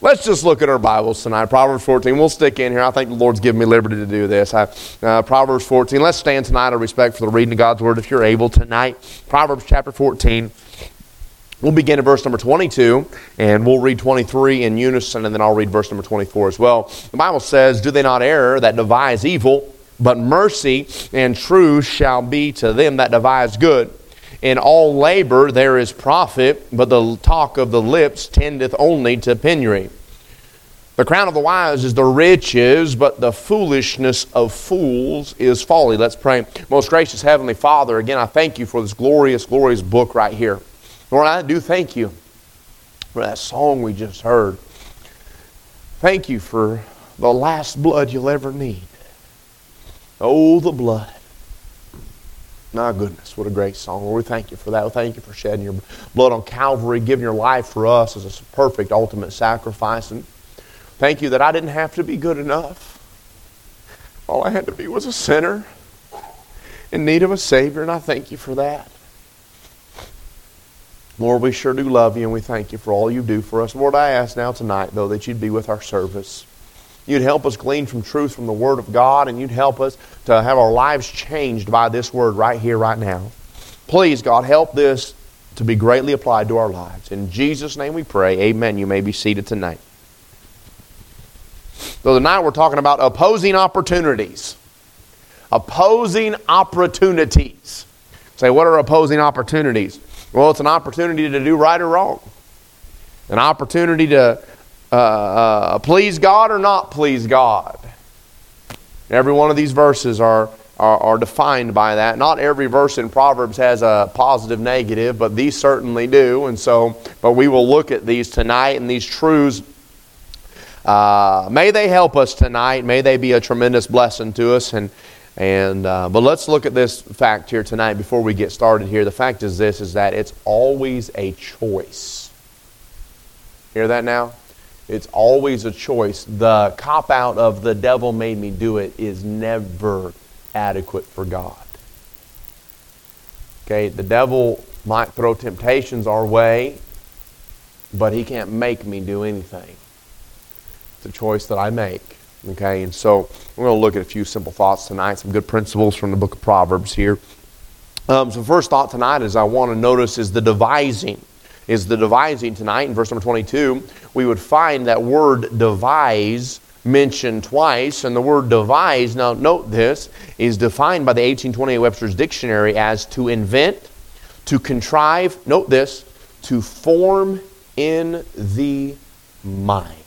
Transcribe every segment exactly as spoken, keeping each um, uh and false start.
Let's just look at our Bibles tonight. Proverbs fourteen. We'll stick in here. I think the Lord's given me liberty to do this. I, uh, Proverbs fourteen. Let's stand tonight out of respect for the reading of God's Word if you're able tonight. Proverbs chapter fourteen. We'll begin at verse number twenty-two, and we'll read twenty-three in unison, and then I'll read verse number twenty-four as well. The Bible says, "Do they not err that devise evil? But mercy and truth shall be to them that devise good. In all labor there is profit, but the talk of the lips tendeth only to penury. The crown of the wise is the riches, but the foolishness of fools is folly." Let's pray. Most gracious Heavenly Father, again, I thank you for this glorious, glorious book right here. Lord, I do thank you for that song we just heard. Thank you for the last blood you'll ever need. Oh, the blood. My goodness, what a great song. Lord, we thank you for that. We thank you for shedding your blood on Calvary, giving your life for us as a perfect, ultimate sacrifice. And thank you that I didn't have to be good enough. All I had to be was a sinner in need of a Savior, and I thank you for that. Lord, we sure do love you, and we thank you for all you do for us. Lord, I ask now tonight, though, that you'd be with our service. You'd help us glean from truth from the Word of God, and you'd help us to have our lives changed by this Word right here, right now. Please, God, help this to be greatly applied to our lives. In Jesus' name we pray, amen. You may be seated tonight. So tonight we're talking about opposing opportunities. Opposing opportunities. Say, what are opposing opportunities? Well, it's an opportunity to do right or wrong. An opportunity to Uh, uh, please God or not please God. Every one of these verses are, are, are defined by that. Not every verse in Proverbs has a positive, negative, but these certainly do. And so, but we will look at these tonight and these truths. Uh, may they help us tonight. May they be a tremendous blessing to us. And and uh, but let's look at this fact here tonight before we get started here. The fact is this: is that it's always a choice. Hear that now? It's always a choice. The cop-out of "the devil made me do it" is never adequate for God. Okay, the devil might throw temptations our way, but he can't make me do anything. It's a choice that I make. Okay, and so we're going to look at a few simple thoughts tonight, some good principles from the book of Proverbs here. Um, so first thought tonight is I want to notice is the devising. is the devising tonight. In verse number twenty-two, we would find that word devise mentioned twice. And the word devise, now note this, is defined by the eighteen twenty-eight Webster's Dictionary as to invent, to contrive, note this, to form in the mind.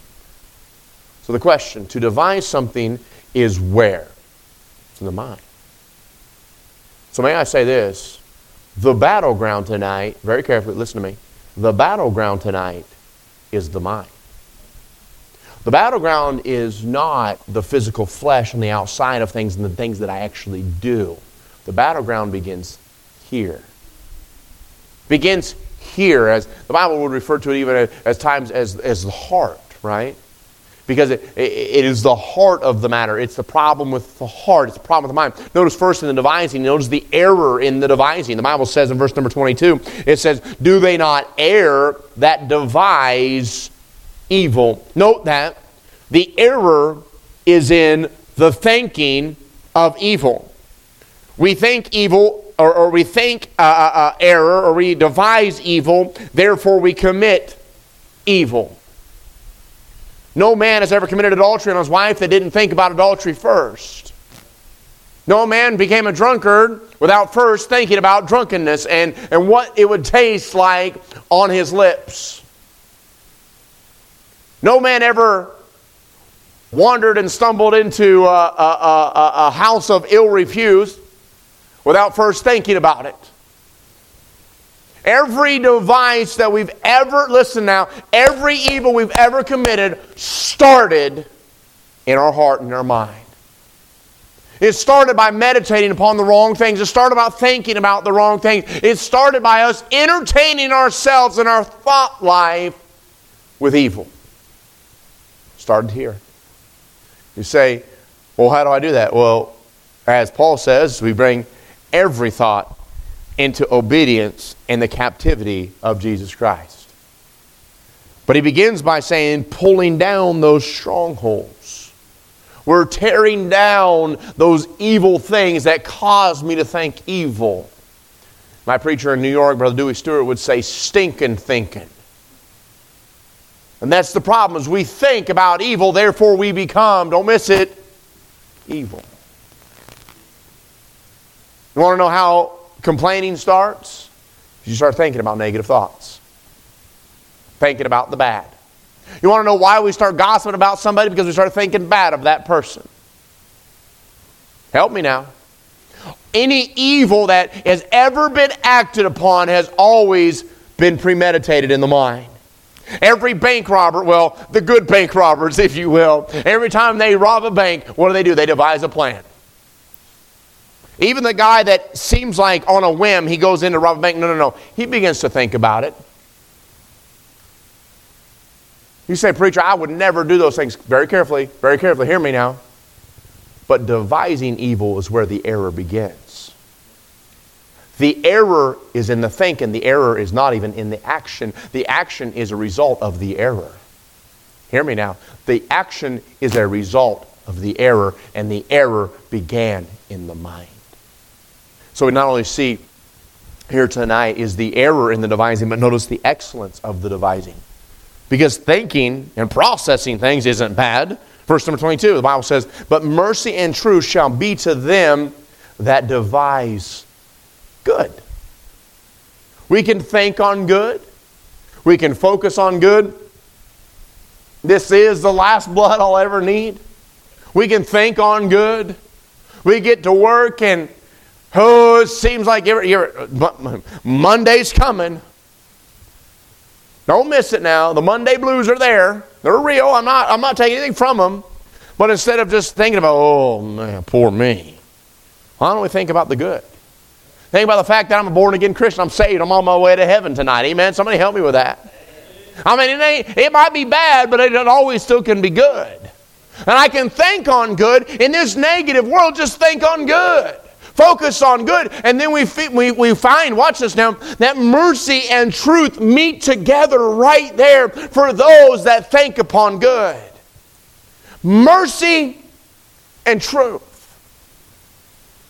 So the question, to devise something is where? It's in the mind. So may I say this, the battleground tonight, very carefully, listen to me, the battleground tonight is the mind. The battleground is not the physical flesh on the outside of things and the things that I actually do. The battleground begins here. Begins here, as the Bible would refer to it even as, as times as, as the heart, right? Because it, it, it is the heart of the matter. It's the problem with the heart. It's the problem with the mind. Notice first in the devising, notice the error in the devising. The Bible says in verse number twenty-two, it says, "Do they not err that devise evil?" Note that the error is in the thinking of evil. We think evil, or, or we think uh, uh, error, or we devise evil, therefore we commit evil. No man has ever committed adultery on his wife that didn't think about adultery first. No man became a drunkard without first thinking about drunkenness and, and what it would taste like on his lips. No man ever wandered and stumbled into a, a, a, a house of ill repute without first thinking about it. Every device that we've ever, listen now, every evil we've ever committed started in our heart and in our mind. It started by meditating upon the wrong things. It started by thinking about the wrong things. It started by us entertaining ourselves in our thought life with evil. It started here. You say, well, how do I do that? Well, as Paul says, we bring every thought into obedience and the captivity of Jesus Christ. But he begins by saying, pulling down those strongholds. We're tearing down those evil things that caused me to think evil. My preacher in New York, Brother Dewey Stewart, would say stinking thinking. And that's the problem, is we think about evil, therefore we become, don't miss it, evil. You want to know how complaining starts? You start thinking about negative thoughts. Thinking about the bad. You want to know why we start gossiping about somebody? Because we start thinking bad of that person. Help me now. Any evil that has ever been acted upon has always been premeditated in the mind. Every bank robber, well, the good bank robbers, if you will, every time they rob a bank, what do they do? They devise a plan. Even the guy that seems like on a whim, he goes in to rob a bank. No, no, no. He begins to think about it. You say, preacher, I would never do those things. Very carefully, very carefully. Hear me now. But devising evil is where the error begins. The error is in the thinking. The error is not even in the action. The action is a result of the error. Hear me now. The action is a result of the error, and the error began in the mind. So we not only see here tonight is the error in the devising, but notice the excellence of the devising. Because thinking and processing things isn't bad. Verse number twenty-two, the Bible says, but mercy and truth shall be to them that devise good. We can think on good. We can focus on good. This is the last blood I'll ever need. We can think on good. We get to work and, oh, it seems like every, every, Monday's coming. Don't miss it now. The Monday blues are there. They're real. I'm not, I'm not taking anything from them. But instead of just thinking about, oh, man, poor me, why don't we think about the good? Think about the fact that I'm a born-again Christian. I'm saved. I'm on my way to heaven tonight. Amen? Somebody help me with that. I mean, it, ain't, it might be bad, but it always still can be good. And I can think on good. In this negative world, just think on good. Focus on good, and then we, we, we find, watch this now, that mercy and truth meet together right there for those that think upon good. Mercy and truth.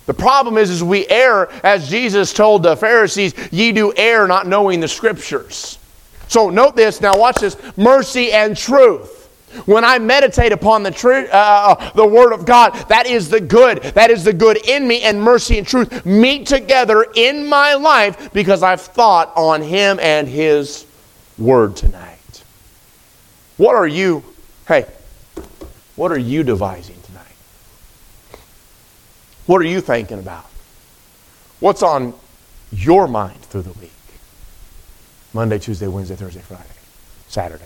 The problem is, is we err, as Jesus told the Pharisees, ye do err not knowing the Scriptures. So note this, now watch this, mercy and truth. When I meditate upon the truth, uh, the Word of God, that is the good. That is the good in me, and mercy and truth meet together in my life because I've thought on Him and His Word tonight. What are you, hey, what are you devising tonight? What are you thinking about? What's on your mind through the week? Monday, Tuesday, Wednesday, Thursday, Friday, Saturday.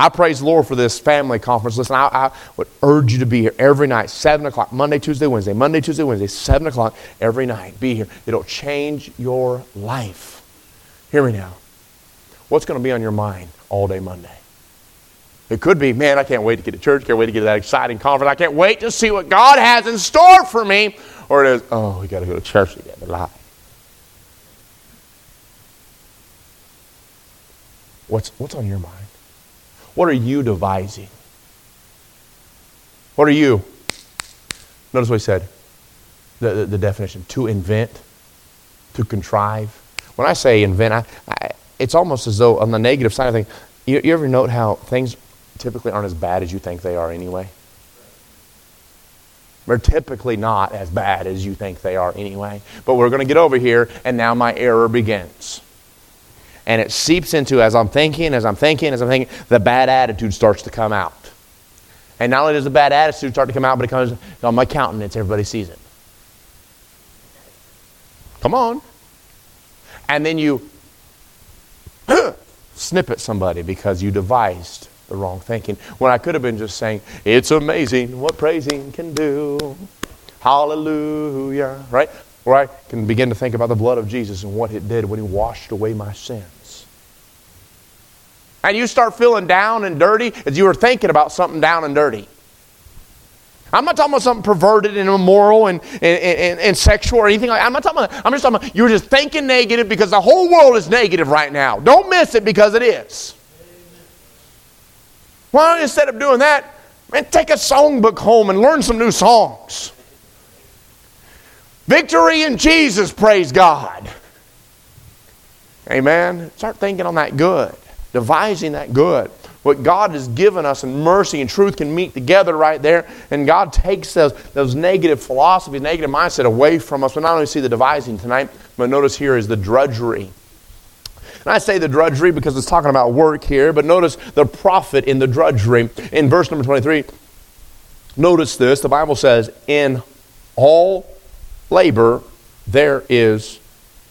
I praise the Lord for this family conference. Listen, I, I would urge you to be here every night, seven o'clock, Monday, Tuesday, Wednesday, Monday, Tuesday, Wednesday, seven o'clock every night. Be here. It'll change your life. Hear me now. What's going to be on your mind all day Monday? It could be, man, I can't wait to get to church. Can't wait to get to that exciting conference. I can't wait to see what God has in store for me. Or it is, oh, we got to go to church to get the light. What's, what's on your mind? What are you devising? What are you? Notice what he said. The, the, the definition. To invent. To contrive. When I say invent, I, I, it's almost as though on the negative side of things, you, you ever note how things typically aren't as bad as you think they are anyway? They're typically not as bad as you think they are anyway. But we're going to get over here, and now my error begins. And it seeps into, as I'm thinking, as I'm thinking, as I'm thinking, the bad attitude starts to come out. And not only does the bad attitude start to come out, but it comes on my countenance, everybody sees it. Come on. And then you snip at somebody because you devised the wrong thinking. When I could have been just saying, it's amazing what praising can do. Hallelujah. Right? Or I can begin to think about the blood of Jesus and what it did when He washed away my sins. And you start feeling down and dirty as you were thinking about something down and dirty. I'm not talking about something perverted and immoral and, and, and, and sexual or anything like that. I'm not talking about, I'm just talking about you were just thinking negative because the whole world is negative right now. Don't miss it because it is. Why don't, instead of doing that, man, take a songbook home and learn some new songs. Victory in Jesus, praise God. Amen. Start thinking on that good, devising that good. What God has given us in mercy and truth can meet together right there. And God takes those, those negative philosophies, negative mindset away from us. We not only see the devising tonight, but notice here is the drudgery. And I say the drudgery because it's talking about work here, but notice the profit in the drudgery. In verse number twenty-three, notice this. The Bible says, in all labor there is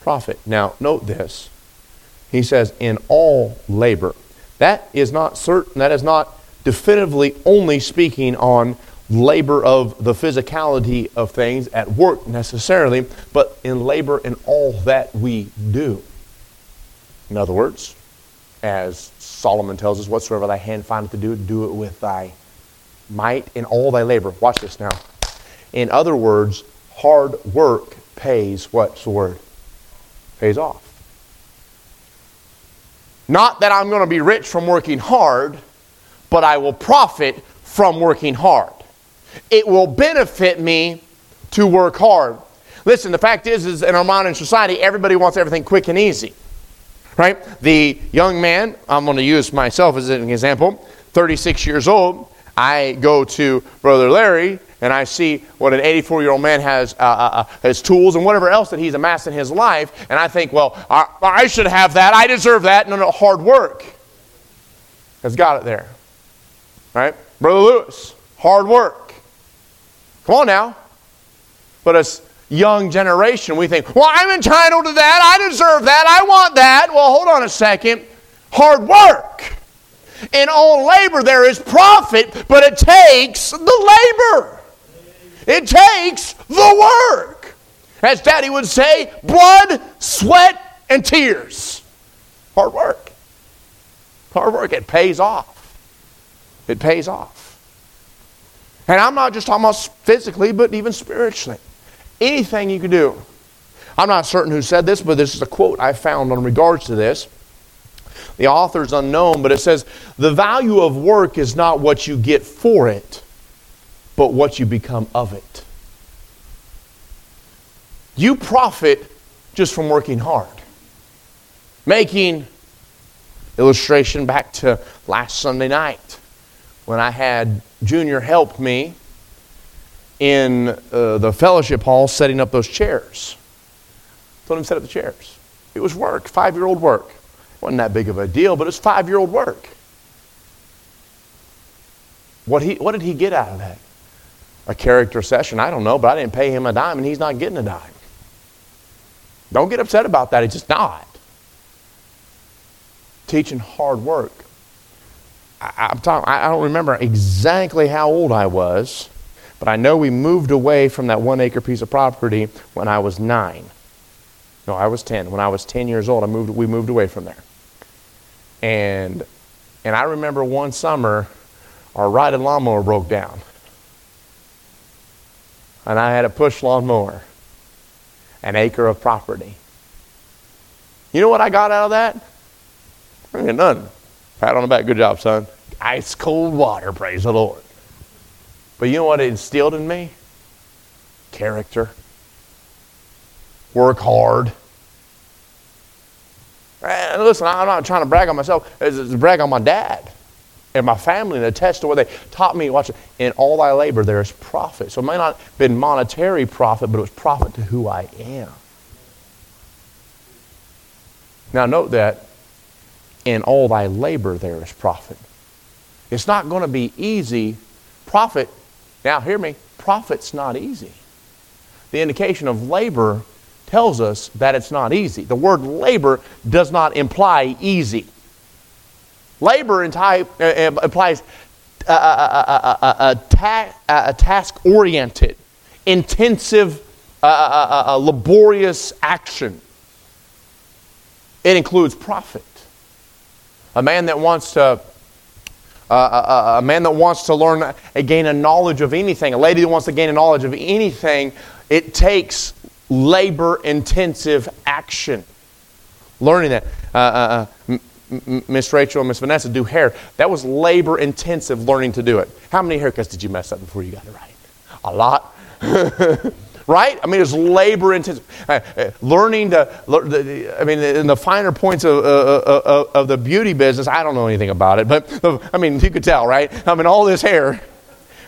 profit. Now, note this. He says, in all labor. That is not certain. That is not definitively only speaking on labor of the physicality of things at work necessarily, but in labor in all that we do. In other words, as Solomon tells us, whatsoever thy hand findeth to do, do it with thy might in all thy labor. Watch this now. In other words, hard work pays, what's the word? Pays off. Not that I'm going to be rich from working hard, but I will profit from working hard. It will benefit me to work hard. Listen, the fact is, is in our modern society, everybody wants everything quick and easy. Right? The young man, I'm going to use myself as an example, thirty-six years old, I go to Brother Larry and I see what an eighty-four-year-old man has, uh, uh, his tools and whatever else that he's amassed in his life. And I think, well, I, I should have that. I deserve that. No, no, hard work has got it there. Right? Brother Lewis, hard work. Come on now. But as young generation, we think, well, I'm entitled to that. I deserve that. I want that. Well, hold on a second. Hard work. In all labor there is profit, but it takes the labor. It takes the work. As Daddy would say, blood, sweat, and tears. Hard work. Hard work. It pays off. It pays off. And I'm not just talking about physically, but even spiritually. Anything you can do. I'm not certain who said this, but this is a quote I found in regards to this. The author's unknown, but it says, the value of work is not what you get for it, but what you become of it. You profit just from working hard. Making illustration back to last Sunday night when I had Junior help me in uh, the fellowship hall setting up those chairs. I told him to set up the chairs. It was work, five-year-old work. Wasn't that big of a deal, but it's five-year-old work. What he, what did he get out of that? A character session, I don't know, but I didn't pay him a dime, and he's not getting a dime. Don't get upset about that. It's just not. Teaching hard work. I, I'm talking, I don't remember exactly how old I was, but I know we moved away from that one-acre piece of property when I was nine. No, I was ten. When I was ten years old, I moved. We moved away from there. And and I remember one summer, our riding lawnmower broke down. And I had a push lawnmower, an acre of property. You know what I got out of that? I didn't get none. Pat on the back, good job, son. Ice cold water, praise the Lord. But you know what it instilled in me? Character. Work hard. And listen, I'm not trying to brag on myself. It's to brag on my dad and my family and attest to what they taught me. Watch, in all thy labor there is profit. So it may not have been monetary profit, but it was profit to who I am. Now note that in all thy labor there is profit. It's not going to be easy. Profit, now hear me, profit's not easy. The indication of labor tells us that it's not easy. The word labor does not imply easy. Labor in type, uh, implies a, a, a, a, a, ta- a task-oriented, intensive, uh, a, a laborious action. It includes profit. A man that wants to uh, a, a man that wants to learn, uh, gain a knowledge of anything, a lady that wants to gain a knowledge of anything, it takes labor-intensive action. Learning that. Uh, uh, Miss Rachel and Miss Vanessa do hair. That was labor intensive learning to do it. How many haircuts did you mess up before you got it right? A lot. Right? I mean, it's labor intensive. Learning to, I mean, in the finer points of, of, of the beauty business, I don't know anything about it, but I mean, you could tell, right? I mean, all this hair,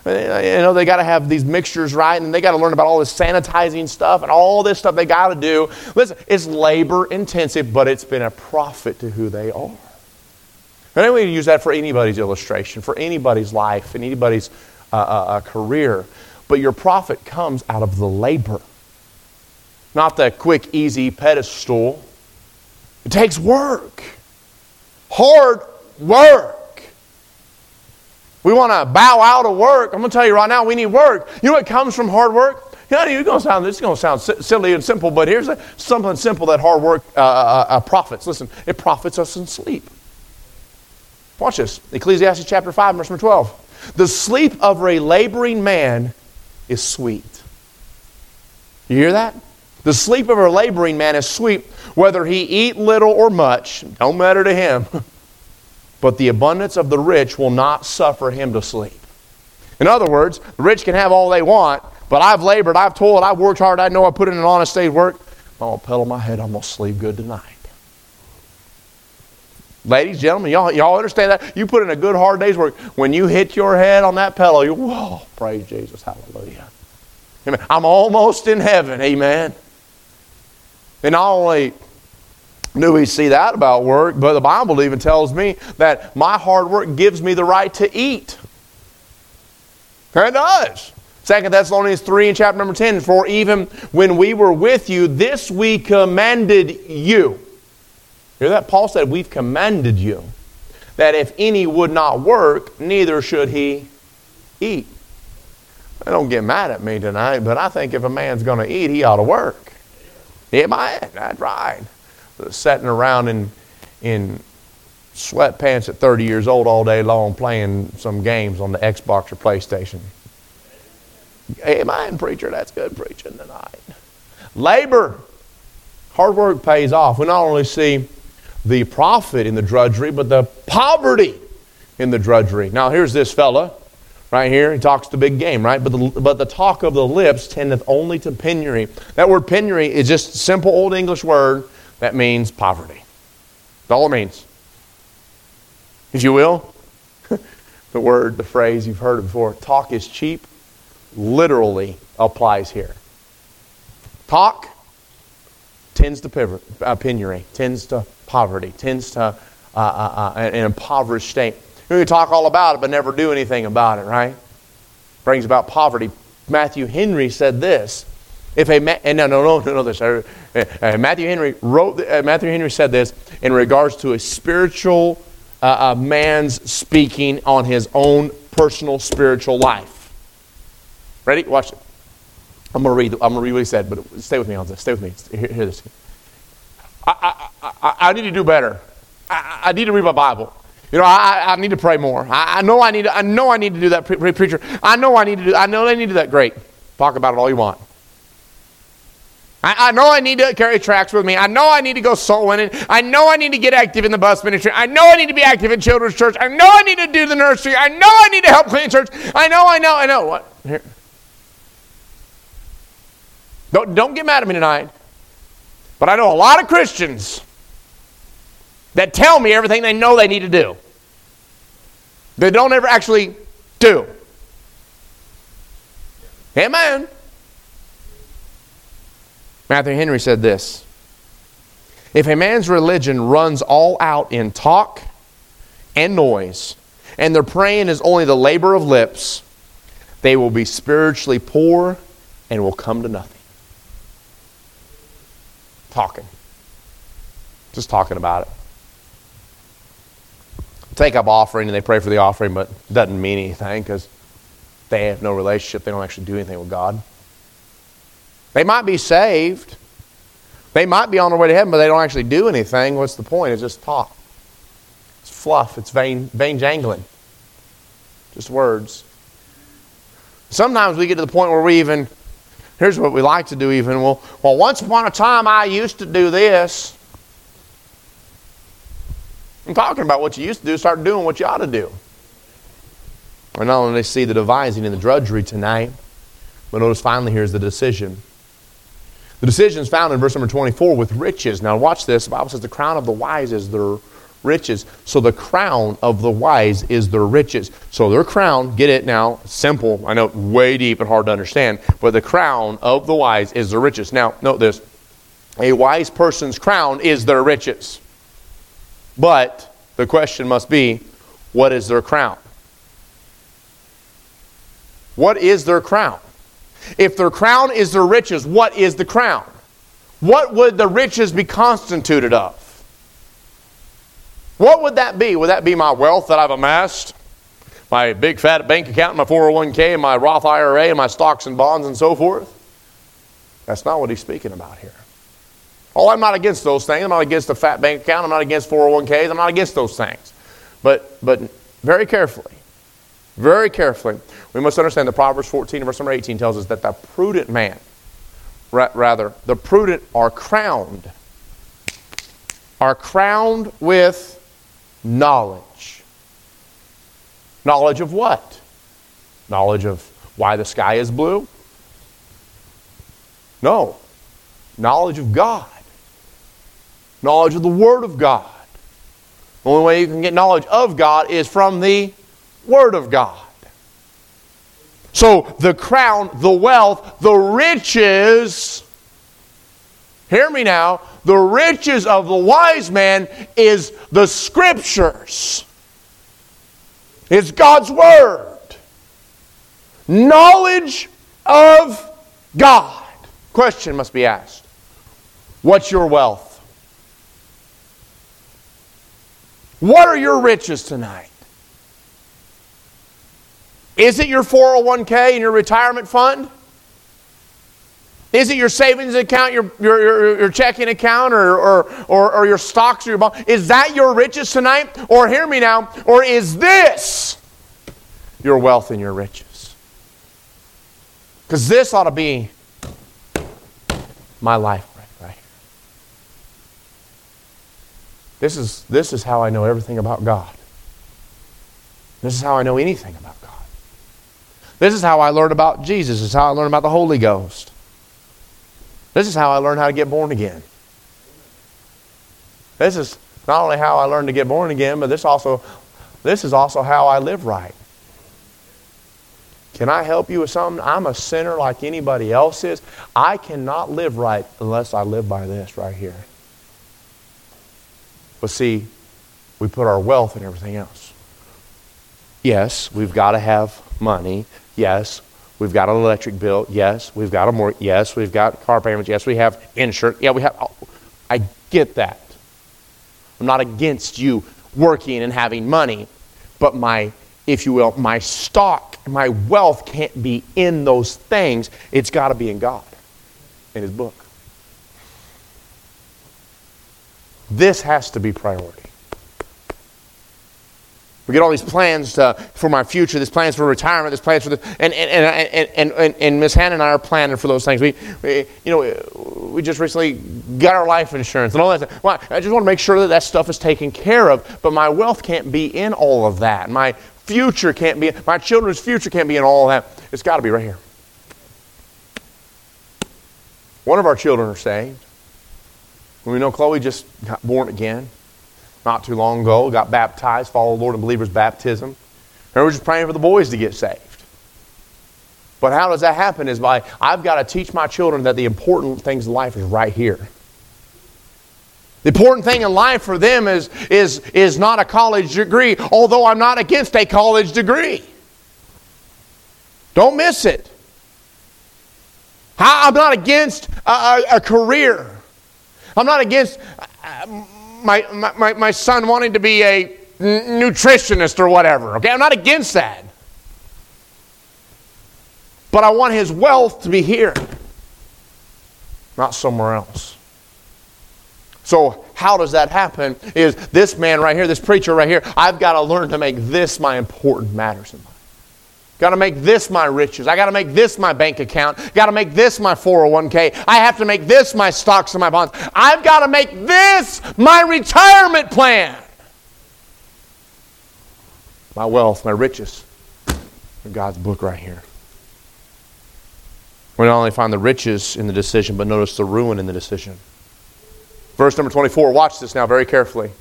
you know, they got to have these mixtures right, and they got to learn about all this sanitizing stuff and all this stuff they got to do. Listen, it's labor intensive, but it's been a profit to who they are. And then we use that for anybody's illustration, for anybody's life, and anybody's uh, uh, career. But your profit comes out of the labor, not the quick, easy pedestal. It takes work, hard work. We want to bow out of work. I'm going to tell you right now, we need work. You know what comes from hard work? You know, you're going to sound, this is going to sound silly and simple, but here's a, something simple that hard work uh, uh, uh, profits. Listen, it profits us in sleep. Watch this. Ecclesiastes chapter five, verse number twelve. The sleep of a laboring man is sweet. You hear that? The sleep of a laboring man is sweet, whether he eat little or much, don't matter to him. But the abundance of the rich will not suffer him to sleep. In other words, the rich can have all they want, but I've labored, I've toiled, I've worked hard, I know I put in an honest day's work. I'm going to pillow my head, I'm going to sleep good tonight. Ladies, gentlemen, y'all, y'all understand that? You put in a good hard day's work. When you hit your head on that pillow, you whoa, praise Jesus, hallelujah. Amen. I'm almost in heaven, amen. And not only do we see that about work, but the Bible even tells me that my hard work gives me the right to eat. It does. Second Thessalonians three and chapter number ten, for even when we were with you, this we commanded you. Hear that? Paul said, we've commanded you that if any would not work, neither should he eat. Now, don't get mad at me tonight, but I think if a man's going to eat, he ought to work. Yeah, man, that's right. Sitting around in, in sweatpants at thirty years old all day long playing some games on the Xbox or PlayStation. Amen, preacher, that's good preaching tonight. Labor. Hard work pays off. We not only see the profit in the drudgery, but the poverty in the drudgery. Now, here's this fella right here. He talks the big game, right? But the, but the talk of the lips tendeth only to penury. That word penury is just a simple old English word that means poverty. That's all it means. If you will, the word, the phrase, you've heard it before. Talk is cheap. Literally applies here. Talk tends to penury, uh, penury, tends to poverty, tends to uh, uh, uh, an impoverished state. We can talk all about it, but never do anything about it, right? Brings about poverty. Matthew Henry said this: If a man, and no, no, no, no, no, this. Uh, uh, Matthew Henry wrote. Uh, Matthew Henry said this in regards to a spiritual uh, uh, man's speaking on his own personal spiritual life. Ready? Watch it. I'm going to read, I'm going to read what he said, but stay with me on this. Stay with me. Hear, hear this. I, I, I, I need to do better. I, I need to read my Bible. You know, I, I need to pray more. I, I know I need to, I know I need to do that, pre- preacher. I know I need to do I know I need to do that. Great. Talk about it all you want. I, I know I need to carry tracts with me. I know I need to go soul winning. I know I need to get active in the bus ministry. I know I need to be active in children's church. I know I need to do the nursery. I know I need to help clean church. I know, I know, I know. What? Here. Don't, don't get mad at me tonight, but I know a lot of Christians that tell me everything they know they need to do. They don't ever actually do. Amen. Matthew Henry said this: If a man's religion runs all out in talk and noise, and their praying is only the labor of lips, they will be spiritually poor and will come to nothing. Talking. Just talking about it. Take up offering and they pray for the offering, but it doesn't mean anything because they have no relationship. They don't actually do anything with God. They might be saved. They might be on their way to heaven, but they don't actually do anything. What's the point? It's just talk. It's fluff. It's vain, vain jangling. Just words. Sometimes we get to the point where we even... Here's what we like to do even. Well, well, once upon a time I used to do this. I'm talking about what you used to do. Start doing what you ought to do. We're not only see the devising and the drudgery tonight, but notice finally here's the decision. The decision is found in verse number twenty-four with riches. Now watch this. The Bible says the crown of the wise is their riches. So the crown of the wise is their riches. So their crown, get it now, simple. I know, way deep and hard to understand. But the crown of the wise is their riches. Now, note this. A wise person's crown is their riches. But the question must be, what is their crown? What is their crown? If their crown is their riches, what is the crown? What would the riches be constituted of? What would that be? Would that be my wealth that I've amassed? My big fat bank account, my four oh one k, my Roth I R A, and my stocks and bonds and so forth? That's not what he's speaking about here. Oh, I'm not against those things. I'm not against a fat bank account. I'm not against four oh one k's. I'm not against those things. But, but very carefully, very carefully, we must understand that Proverbs fourteen, verse number eighteen tells us that the prudent man, ra- rather, the prudent are crowned, are crowned with knowledge. Knowledge of what? Knowledge of why the sky is blue? No. Knowledge of God. Knowledge of the Word of God. The only way you can get knowledge of God is from the Word of God. So the crown, the wealth, the riches, hear me now, the riches of the wise man is the Scriptures. It's God's Word. Knowledge of God. Question must be asked. What's your wealth? What are your riches tonight? Is it your four oh one k and your retirement fund? Is it your savings account, your your, your, your checking account, or, or, or, or your stocks or your bonds? Is that your riches tonight? Or hear me now, or is this your wealth and your riches? Because this ought to be my life right, right here. This is, this is how I know everything about God. This is how I know anything about God. This is how I learn about Jesus. This is how I learn about the Holy Ghost. This is how I learn how to get born again. This is not only how I learn to get born again, but this also, this is also how I live right. Can I help you with something? I'm a sinner like anybody else is. I cannot live right unless I live by this right here. But see, we put our wealth in everything else. Yes, we've got to have money. Yes, we've got an electric bill. Yes, we've got a mortgage. Yes, we've got car payments. Yes, we have insurance. Yeah, we have. Oh, I get that. I'm not against you working and having money, but my, if you will, my stock, my wealth can't be in those things. It's got to be in God, in His book. This has to be priority. We get all these plans to, for my future, this plans for retirement, this plans for this, and and and and and, and Miss Hannah and I are planning for those things. We, we, you know, we just recently got our life insurance and all that stuff. Well, I just want to make sure that that stuff is taken care of. But my wealth can't be in all of that. My future can't be, my children's future can't be in all of that. It's got to be right here. One of our children are saved. We know Chloe just got born again not too long ago, got baptized, followed the Lord in believer's baptism. And we're just praying for the boys to get saved. But how does that happen is by, I've got to teach my children that the important things in life is right here. The important thing in life for them is, is, is not a college degree, although I'm not against a college degree. Don't miss it. I'm not against a, a, a career. I'm not against my, my, my son wanting to be a nutritionist or whatever. Okay, I'm not against that. But I want his wealth to be here, not somewhere else. So how does that happen is this man right here, this preacher right here, I've got to learn to make this my important matters in life. Got to make this my riches. I got to make this my bank account. Got to make this my four oh one k. I have to make this my stocks and my bonds. I've got to make this my retirement plan. my wealth, my riches, in God's book right here. We not only find the riches in the decision, but notice the ruin in the decision. Verse number twenty-four, watch this now very carefully.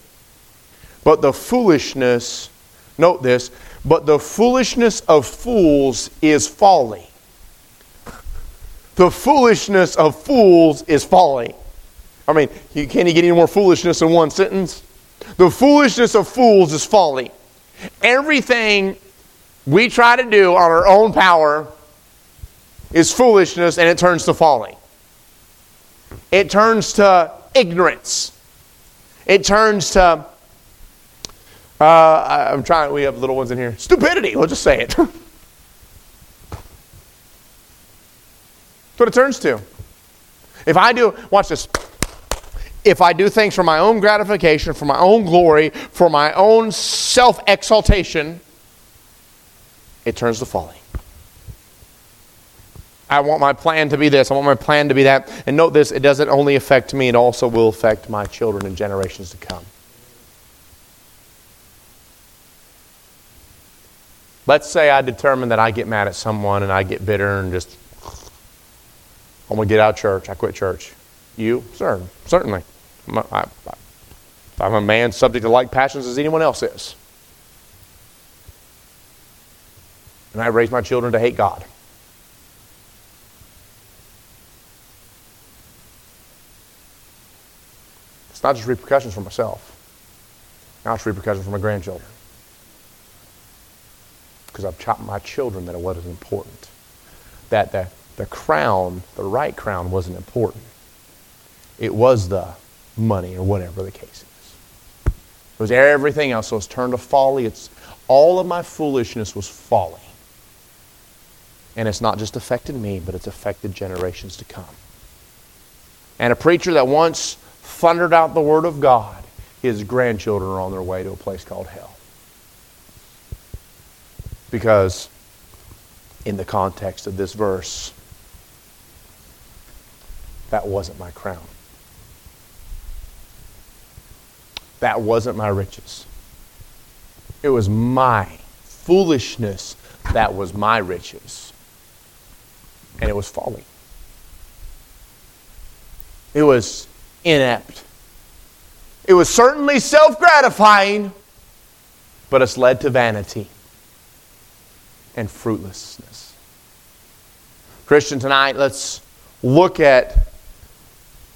But the foolishness, note this, but the foolishness of fools is folly. The foolishness of fools is folly. I mean, you, can you get any more foolishness in one sentence? The foolishness of fools is folly. Everything we try to do on our own power is foolishness, and it turns to folly. It turns to ignorance. It turns to, uh, I'm trying, we have little ones in here. Stupidity, we'll just say it. That's what it turns to. If I do, watch this. If I do things for my own gratification, for my own glory, for my own self-exaltation, it turns to folly. I want my plan to be this. I want my plan to be that. And note this, it doesn't only affect me, it also will affect my children and generations to come. Let's say I determine that I get mad at someone and I get bitter and just, I'm going to get out of church. I quit church. You? Sir, certainly. I'm a, I, I'm a man subject to like passions as anyone else is. And I raise my children to hate God. It's not just repercussions for myself. Now it's repercussions for my grandchildren. Because I've taught my children that it wasn't important. That the, the crown, the right crown, wasn't important. It was the money or whatever the case is. It was everything else. So it's turned to folly. It's all of my foolishness was folly. And it's not just affected me, but it's affected generations to come. And a preacher that once thundered out the word of God, his grandchildren are on their way to a place called hell. Because in the context of this verse, that wasn't my crown. That wasn't my riches. It was my foolishness that was my riches. And it was folly. It was inept. It was certainly self-gratifying, but it's led to vanity and fruitlessness. Christian, tonight, let's look at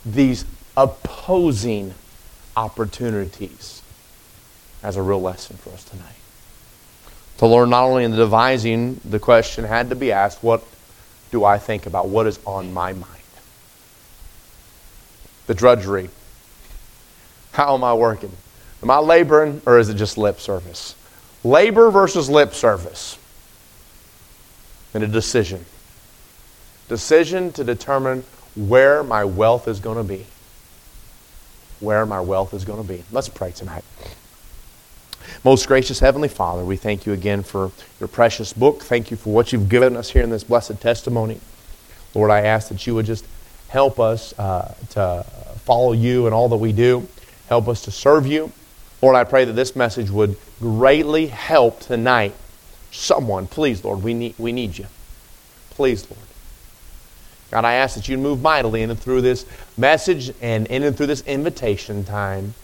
these opposing opportunities as a real lesson for us tonight. To learn not only in the devising, the question had to be asked, what do I think about? What is on my mind? The drudgery. How am I working? Am I laboring or is it just lip service? Labor versus lip service. And a decision. Decision to determine where my wealth is going to be. Where my wealth is going to be. Let's pray tonight. Most gracious Heavenly Father, we thank you again for your precious book. Thank you for what you've given us here in this blessed testimony. Lord, I ask that you would just help us uh, to follow you in all that we do. Help us to serve you. Lord, I pray that this message would greatly help tonight someone. Please, Lord, we need, we need you. Please, Lord. God, I ask that you move mightily in and through this message and in and through this invitation time.